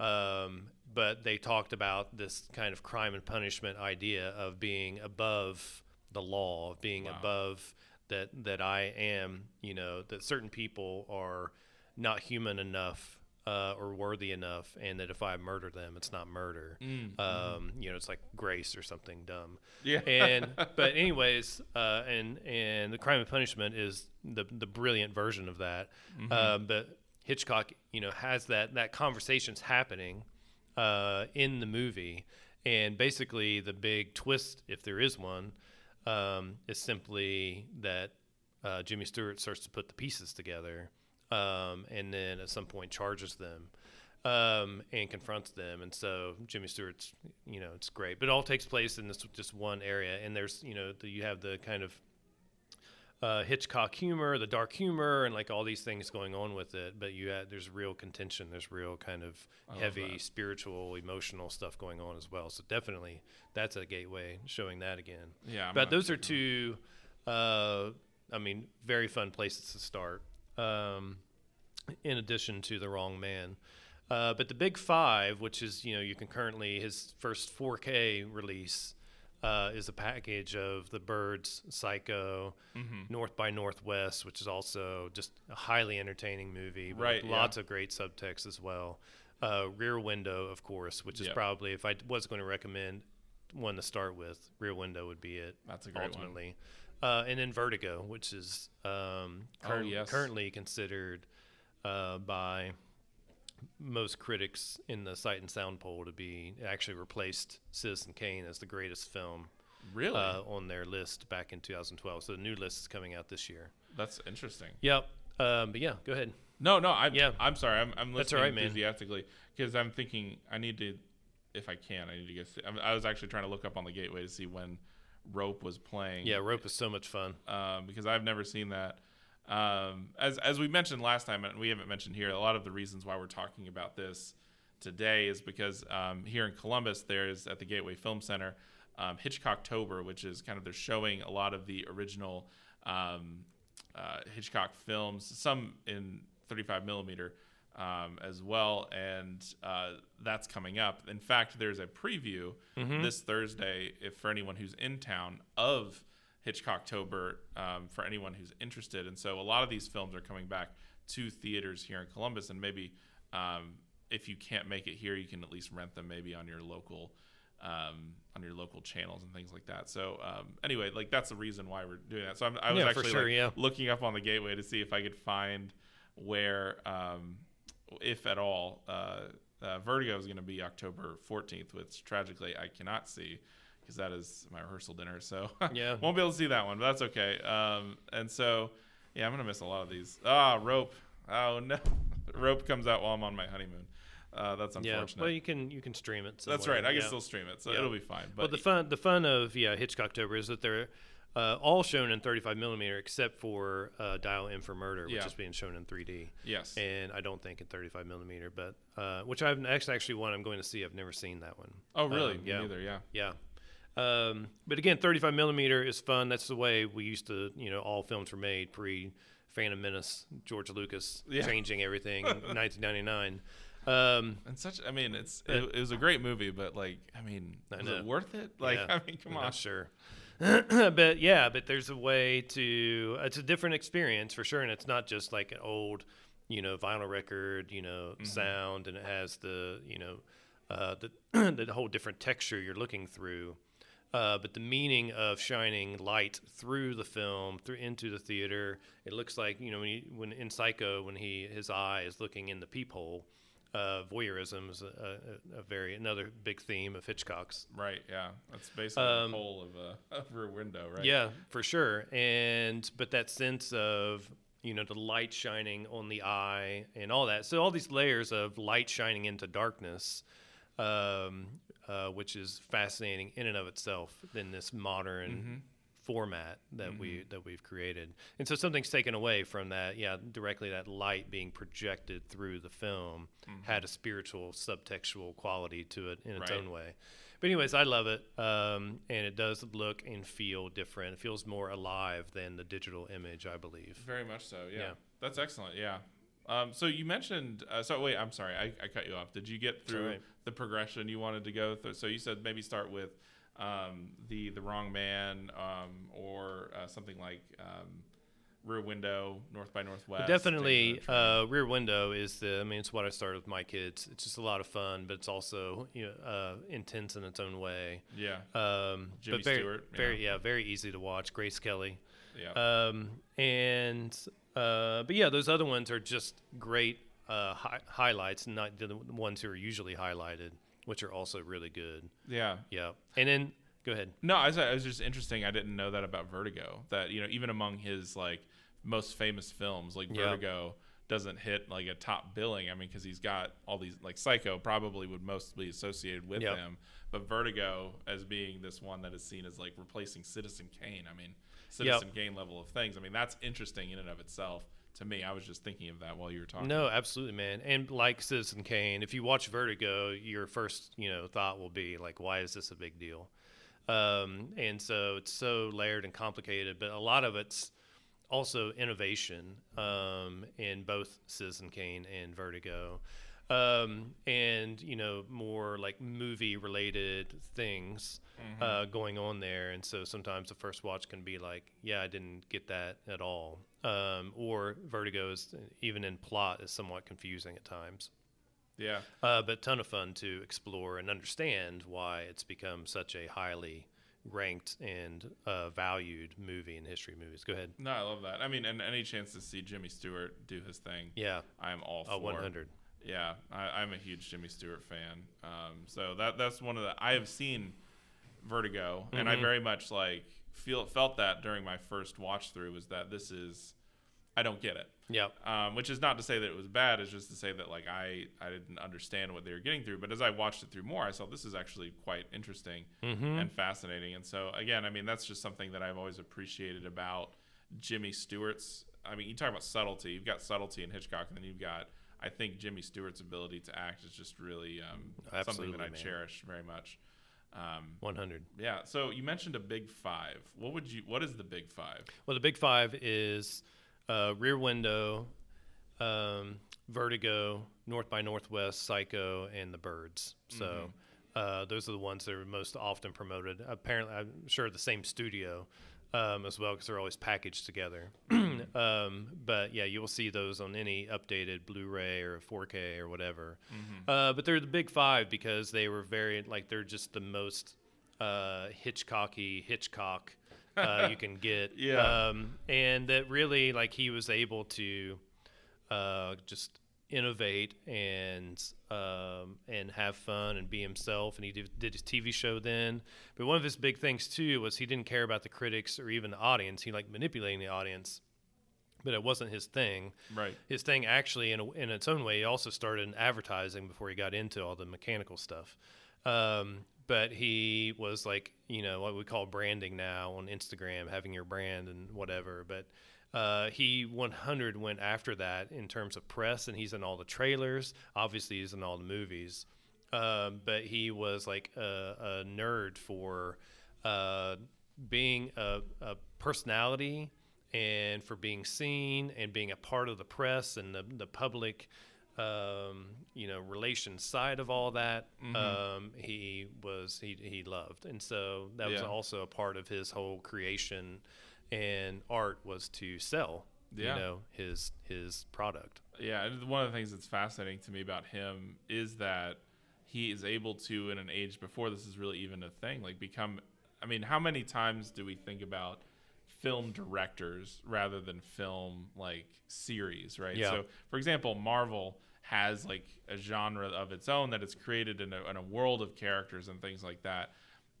Um, but they talked about this kind of crime and punishment idea of being above the law, of being wow. above that, that I am, you know, that certain people are not human enough uh, or worthy enough, and that if I murder them, it's not murder. Mm. Um, you know, it's like grace or something dumb. Yeah. And but anyways, uh, and and the Crime and Punishment is the the brilliant version of that. Mm-hmm. Uh, but Hitchcock, you know, has that that conversation's happening uh, in the movie, and basically the big twist, if there is one, um, is simply that uh, Jimmy Stewart starts to put the pieces together. Um, and then at some point charges them um, and confronts them. And so Jimmy Stewart's, you know, it's great. But it all takes place in this just one area. And there's, you know, the, you have the kind of uh, Hitchcock humor, the dark humor, and like all these things going on with it. But you have, there's real contention. There's real kind of heavy spiritual, emotional stuff going on as well. So definitely that's a Gateway showing that again. Yeah. I'm but those are two, uh, I mean, very fun places to start. Um, in addition to The Wrong Man. Uh, but the Big Five, which is, you know, you can currently, his first four K release uh, is a package of The Birds, Psycho, mm-hmm. North by Northwest, which is also just a highly entertaining movie. Right, with yeah. lots of great subtext as well. Uh, Rear Window, of course, which is yep. probably, if I was going to recommend one to start with, Rear Window would be it. That's a great ultimately. One. Uh, and then Vertigo, which is um, cur- oh, yes. currently considered uh, by most critics in the Sight and Sound poll to be actually replaced Citizen Kane as the greatest film really uh, on their list back in two thousand twelve. So the new list is coming out this year. That's interesting. Yep. Um, but yeah, go ahead. No, no, I'm, yeah. I'm sorry. I'm, I'm listening That's all right, enthusiastically because I'm thinking I need to, if I can, I need to go see. I was actually trying to look up on the Gateway to see when Rope was playing. Yeah, Rope is so much fun. Um, because I've never seen that. Um, as as we mentioned last time, and we haven't mentioned here, a lot of the reasons why we're talking about this today is because um, here in Columbus, there's at the Gateway Film Center, um, Hitchcocktober, which is kind of they're showing a lot of the original um, uh, Hitchcock films, some in thirty-five millimeter um, as well, and uh, that's coming up. In fact, there's a preview mm-hmm. this Thursday, if for anyone who's in town, of Hitchcocktober, um, for anyone who's interested. And so a lot of these films are coming back to theaters here in Columbus, and maybe um, if you can't make it here, you can at least rent them maybe on your local um, on your local channels and things like that. So um, anyway, like that's the reason why we're doing that. So I'm, I was yeah, actually sure, like, yeah. looking up on the Gateway to see if I could find where. Um, if at all, uh, uh, Vertigo is going to be October fourteenth, which tragically I cannot see because that is my rehearsal dinner. So yeah, won't be able to see that one, but that's okay. Um, and so, yeah, I'm going to miss a lot of these. Ah, Rope. Oh, no. Rope comes out while I'm on my honeymoon. Uh, that's unfortunate. Yeah, well, you can you can stream it. Somewhere. That's right. I can yeah. still stream it, so yeah. it'll be fine. But well, the fun the fun of yeah Hitchcocktober is that they're Uh, all shown in thirty-five millimeter except for uh, Dial M for Murder, which yeah. is being shown in three D. Yes. And I don't think in thirty-five millimeter, but uh, which I've actually, actually one I'm going to see. I've never seen that one. Oh, really? Um, yeah. Me neither, yeah. Yeah. Um, but again, thirty-five millimeter is fun. That's the way we used to, you know, all films were made pre Phantom Menace, George Lucas yeah. changing everything in nineteen ninety-nine. Um, and such, I mean, it's it, it was a great movie, but like, I mean, was I it worth it? Like, yeah. I mean, come I'm on. Not sure. But yeah, but there's a way to, it's a different experience for sure. And it's not just like an old, you know, vinyl record, you know, mm-hmm. sound, and it has the, you know, uh, the, the whole different texture you're looking through. Uh, but the meaning of shining light through the film, through into the theater, it looks like, you know, when, he, when in Psycho, when he, his eye is looking in the peephole, Uh, voyeurism is a, a, a very another big theme of Hitchcock's. Right, yeah, that's basically um, the whole of a Rear Window, right? Yeah, for sure. And but that sense of, you know, the light shining on the eye and all that. So all these layers of light shining into darkness, um, uh, which is fascinating in and of itself in this modern mm-hmm. format that mm-hmm. we that we've created. And so something's taken away from that, yeah, directly that light being projected through the film mm-hmm. had a spiritual, subtextual quality to it in its right. own way. But anyways, I love it, um, and it does look and feel different. It feels more alive than the digital image, I believe. Very much so, yeah. yeah. That's excellent, yeah. Um, so you mentioned uh, – so wait, I'm sorry, I, I cut you off. Did you get through right. the progression you wanted to go through? So you said maybe start with – Um, the the Wrong Man, um, or uh, something like um, Rear Window, North by Northwest. But definitely, uh, Rear Window is the, I mean, it's what I started with my kids. It's just a lot of fun, but it's also, you know, uh, intense in its own way. Yeah. Um, Jimmy but very, Stewart. Very, yeah. yeah, very easy to watch. Grace Kelly. Yeah. Um, and, uh, but yeah, those other ones are just great uh, hi- highlights, not the ones who are usually highlighted, which are also really good. Yeah. Yeah. And then, go ahead. No, I was, I was just interesting. I didn't know that about Vertigo, that, you know, even among his, like, most famous films, like Vertigo yeah. doesn't hit, like, a top billing. I mean, because he's got all these, like, Psycho probably would mostly be associated with yep. him. But Vertigo as being this one that is seen as, like, replacing Citizen Kane. I mean, Citizen yep. Kane level of things. I mean, that's interesting in and of itself to me. I was just thinking of that while you were talking. No, absolutely, man. And like Citizen Kane, if you watch Vertigo, your first, you know, thought will be, like, why is this a big deal? Um, and so it's so layered and complicated, but a lot of it's also innovation, um, in both Citizen Kane and Vertigo, um, and, you know, more like movie related things, mm-hmm. uh, going on there. And so sometimes the first watch can be like, yeah, I didn't get that at all. Um, or Vertigo is, even in plot, is somewhat confusing at times. Yeah, uh, but ton of fun to explore and understand why it's become such a highly ranked and uh, valued movie in history movies. Go ahead. No, I love that. I mean, and any chance to see Jimmy Stewart do his thing, yeah, I'm all for. Oh, one hundred. Yeah, I, I'm a huge Jimmy Stewart fan. Um, so that that's one of the I have seen Vertigo, mm-hmm. and I very much like feel felt that during my first watch through was that this is. I don't get it. Yeah. Um, which is not to say that it was bad. It's just to say that, like, I, I didn't understand what they were getting through. But as I watched it through more, I saw this is actually quite interesting mm-hmm. and fascinating. And so, again, I mean, that's just something that I've always appreciated about Jimmy Stewart's. I mean, you talk about subtlety. You've got subtlety in Hitchcock, and then you've got, I think, Jimmy Stewart's ability to act is just really um, something that I man. cherish very much. Um, one hundred. Yeah. So you mentioned a big five. What would you? What is the big five? Well, the big five is... Uh, Rear Window, um, Vertigo, North by Northwest, Psycho, and The Birds. So mm-hmm. uh, those are the ones that are most often promoted. Apparently, I'm sure the same studio um, as well, because they're always packaged together. um, but, yeah, you will see those on any updated Blu-ray or four K or whatever. Mm-hmm. Uh, but they're the big five because they were very, like, they're just the most uh, Hitchcocky Hitchcock Uh, you can get, yeah, um, and that really, like, he was able to uh, just innovate and um, and have fun and be himself. And he did, did his T V show then. But one of his big things too was he didn't care about the critics or even the audience. He liked manipulating the audience, but it wasn't his thing. Right. His thing actually, in a, in its own way, he also started in advertising before he got into all the mechanical stuff. Um, But he was like, you know, what we call branding now on Instagram, having your brand and whatever. But uh, he one hundred went after that in terms of press, and he's in all the trailers. Obviously, he's in all the movies. Uh, but he was like a, a nerd for uh, being a, a personality and for being seen and being a part of the press and the, the public um you know relations side of all that. Mm-hmm. um he was he he loved, and so that yeah. was also a part of his whole creation and art was to sell yeah. you know his his product. Yeah and one of the things that's fascinating to me about him is that he is able to, in an age before this is really even a thing, like become, I mean, how many times do we think about film directors rather than film, like, series, right? Yeah. So, for example, Marvel has, like, a genre of its own that it's created in a, in a world of characters and things like that.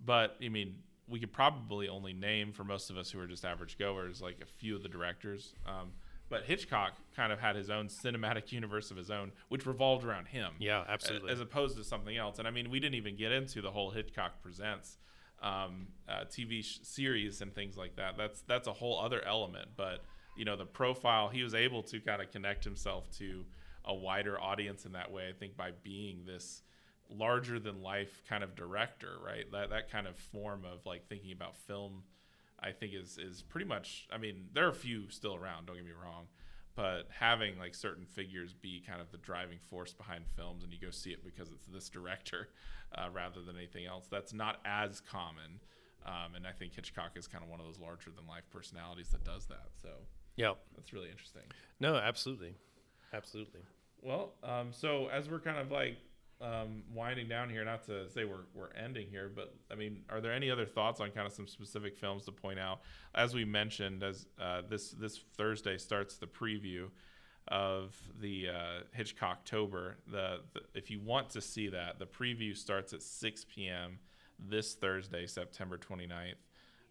But, I mean, we could probably only name, for most of us who are just average goers, like, a few of the directors. Um, but Hitchcock kind of had his own cinematic universe of his own, which revolved around him. Yeah, absolutely. As, as opposed to something else. And, I mean, we didn't even get into the whole Hitchcock Presents um uh, T V sh- series and things like that. That's that's a whole other element, but you know the profile he was able to kind of connect himself to a wider audience in that way, I think, by being this larger than life kind of director, right? That that kind of form of like thinking about film, I think is is pretty much, I mean, there are a few still around, don't get me wrong, but having like certain figures be kind of the driving force behind films and you go see it because it's this director uh, rather than anything else, that's not as common. Um, and I think Hitchcock is kind of one of those larger than life personalities that does that. So Yeah. That's really interesting. No, absolutely. Absolutely. Well, um, so as we're kind of like um, winding down here, not to say we're we're ending here, but I mean, are there any other thoughts on kind of some specific films to point out? As we mentioned, as uh, this this Thursday starts the preview of the uh, Hitchcocktober. The, the if you want to see that, the preview starts at six p.m. this Thursday, September twenty-ninth.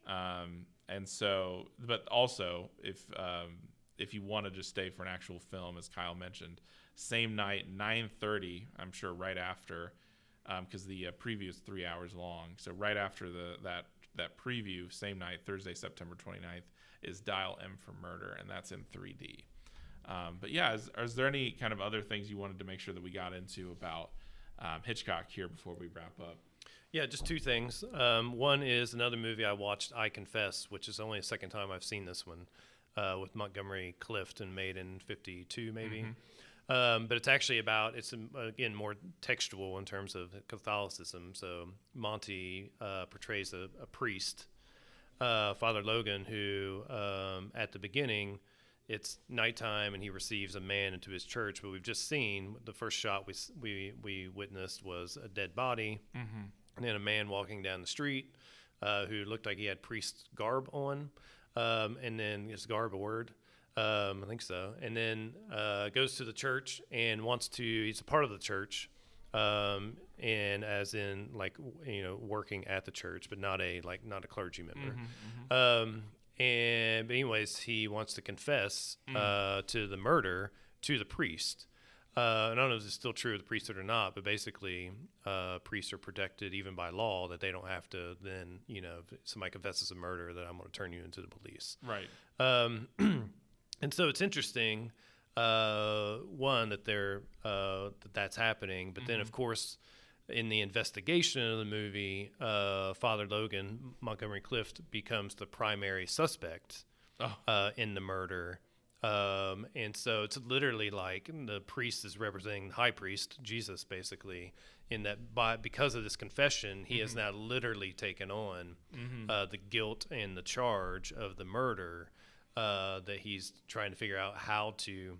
Um, and so, but also if um, if you want to just stay for an actual film, as Kyle mentioned. Same night, nine thirty, I'm sure, right after, because um, the uh, preview is three hours long. So right after the that that preview, same night, Thursday, September twenty-ninth, is Dial M for Murder, and that's in three D. Um, but, yeah, is, is there any kind of other things you wanted to make sure that we got into about um, Hitchcock here before we wrap up? Yeah, just two things. Um, one is another movie I watched, I Confess, which is only the second time I've seen this one, uh, with Montgomery Clift and made in fifty-two maybe. Mm-hmm. Um, but it's actually about, it's again more textual in terms of Catholicism. So Monty uh, portrays a, a priest, uh, Father Logan, who um, at the beginning, it's nighttime and he receives a man into his church. But we've just seen the first shot we we, we witnessed was a dead body, mm-hmm. and then a man walking down the street uh, who looked like he had priest garb on, um, and then is garb a word? Um, I think so. And then uh, goes to the church and wants to, he's a part of the church, um, and as in like, you know, working at the church, but not a, like not a clergy member. Mm-hmm, mm-hmm. Um, and but anyways, he wants to confess mm. uh, to the murder to the priest. Uh, and I don't know if it's still true of the priesthood or not, but basically uh, priests are protected even by law that they don't have to then, you know, if somebody confesses a murder that I'm going to turn you into the police. Right. Um, And so it's interesting, uh, one, that they're uh, that that's happening. But mm-hmm. then, of course, in the investigation of the movie, uh, Father Logan, Montgomery Clift, becomes the primary suspect oh. uh, in the murder. Um, and so it's literally like the priest is representing the high priest, Jesus, basically, in that by because of this confession, he mm-hmm. has now literally taken on mm-hmm. uh, the guilt and the charge of the murder. Uh, that he's trying to figure out how to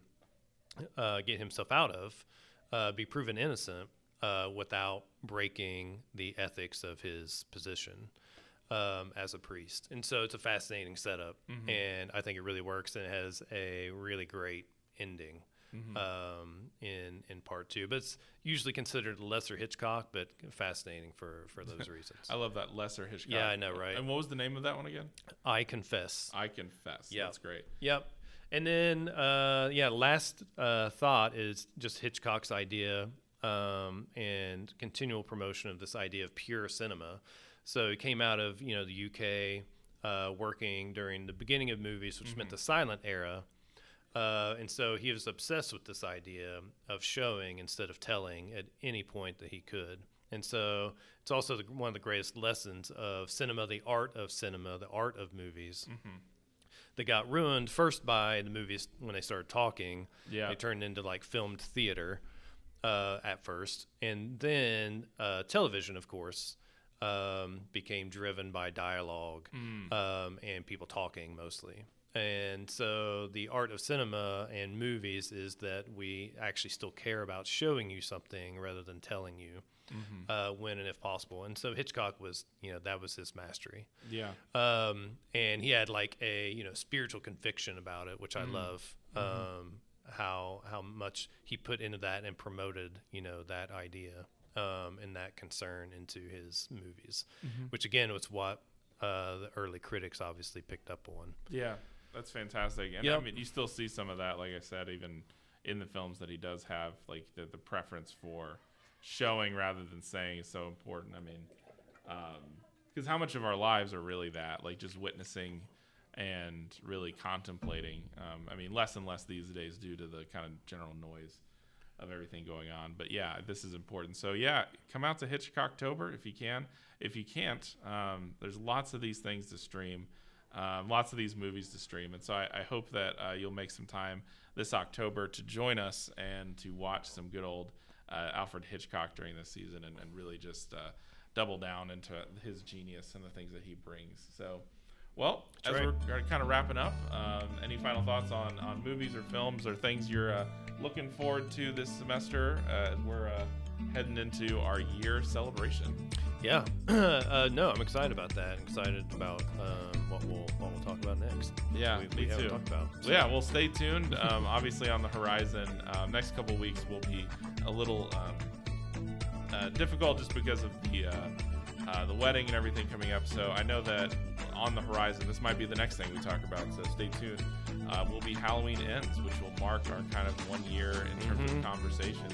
uh, get himself out of, uh, be proven innocent uh, without breaking the ethics of his position um, as a priest. And so it's a fascinating setup, mm-hmm. and I think it really works, and it has a really great ending mm-hmm. um, in in part two. But it's usually considered lesser Hitchcock, but fascinating for, for those reasons. I love that, lesser Hitchcock. Yeah, I know, right? And what was the name of that one again? I Confess. I Confess. Yep. That's great. Yep. And then, uh, yeah, last uh, thought is just Hitchcock's idea um, and continual promotion of this idea of pure cinema. So it came out of, you know, the U K, uh, working during the beginning of movies, which mm-hmm. meant the silent era. Uh, and so he was obsessed with this idea of showing instead of telling at any point that he could. And so it's also the, one of the greatest lessons of cinema, the art of cinema, the art of movies mm-hmm. that got ruined first by the movies when they started talking. Yeah. They turned into like filmed theater uh, at first. And then uh, television, of course, um, became driven by dialogue mm. um, and people talking mostly. And so the art of cinema and movies is that we actually still care about showing you something rather than telling you mm-hmm. uh, when and if possible. And so Hitchcock was, you know, that was his mastery. Yeah. Um, and he had like a, you know, spiritual conviction about it, which mm-hmm. I love um, mm-hmm. how how much he put into that and promoted, you know, that idea um, and that concern into his movies, mm-hmm. which again was what uh, the early critics obviously picked up on. Yeah. That's fantastic. And yep. I mean, you still see some of that, like I said, even in the films that he does have, like the, the preference for showing rather than saying is so important. I mean, because um, how much of our lives are really that, like just witnessing and really contemplating. Um, I mean, less and less these days due to the kind of general noise of everything going on. But yeah, this is important. So yeah, come out to Hitchcocktober if you can. If you can't, um, there's lots of these things to stream. Um, lots of these movies to stream. And so I, I hope that uh, you'll make some time this October to join us and to watch some good old uh, Alfred Hitchcock during this season and, and really just uh, double down into his genius and the things that he brings. So Well, That's as right. we're kind of wrapping up, um, any final thoughts on, on movies or films or things you're uh, looking forward to this semester uh, as we're uh, heading into our year celebration? Yeah. uh, no, I'm excited about that. I'm excited about um, what we'll what we'll talk about next. Yeah, we, we me haven't too. Talked about, so. Yeah, well, stay tuned. Um, obviously, on the horizon, uh, next couple weeks will be a little um, uh, difficult just because of the uh, uh, the wedding and everything coming up. So I know that on the horizon, this might be the next thing we talk about. So stay tuned. Uh, will be Halloween Ends, which will mark our kind of one year in terms mm-hmm. of conversations.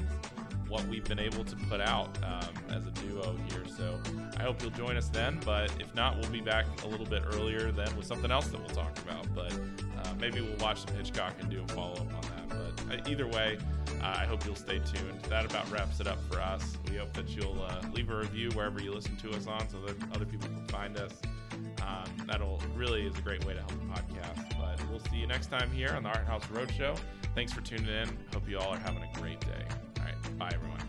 What we've been able to put out um, as a duo here. So I hope you'll join us then, but if not, we'll be back a little bit earlier then with something else that we'll talk about, but uh, maybe we'll watch some Hitchcock and do a follow-up on that. But either way, uh, I hope you'll stay tuned. That about wraps it up for us. We hope that you'll uh, leave a review wherever you listen to us on so that other people can find us. Um, that'll really is a great way to help the podcast, but we'll see you next time here on the Art House Roadshow. Thanks for tuning in. Hope you all are having a great day. Bye, everyone.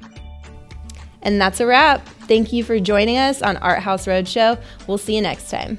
And that's a wrap. Thank you for joining us on Art House Roadshow. We'll see you next time.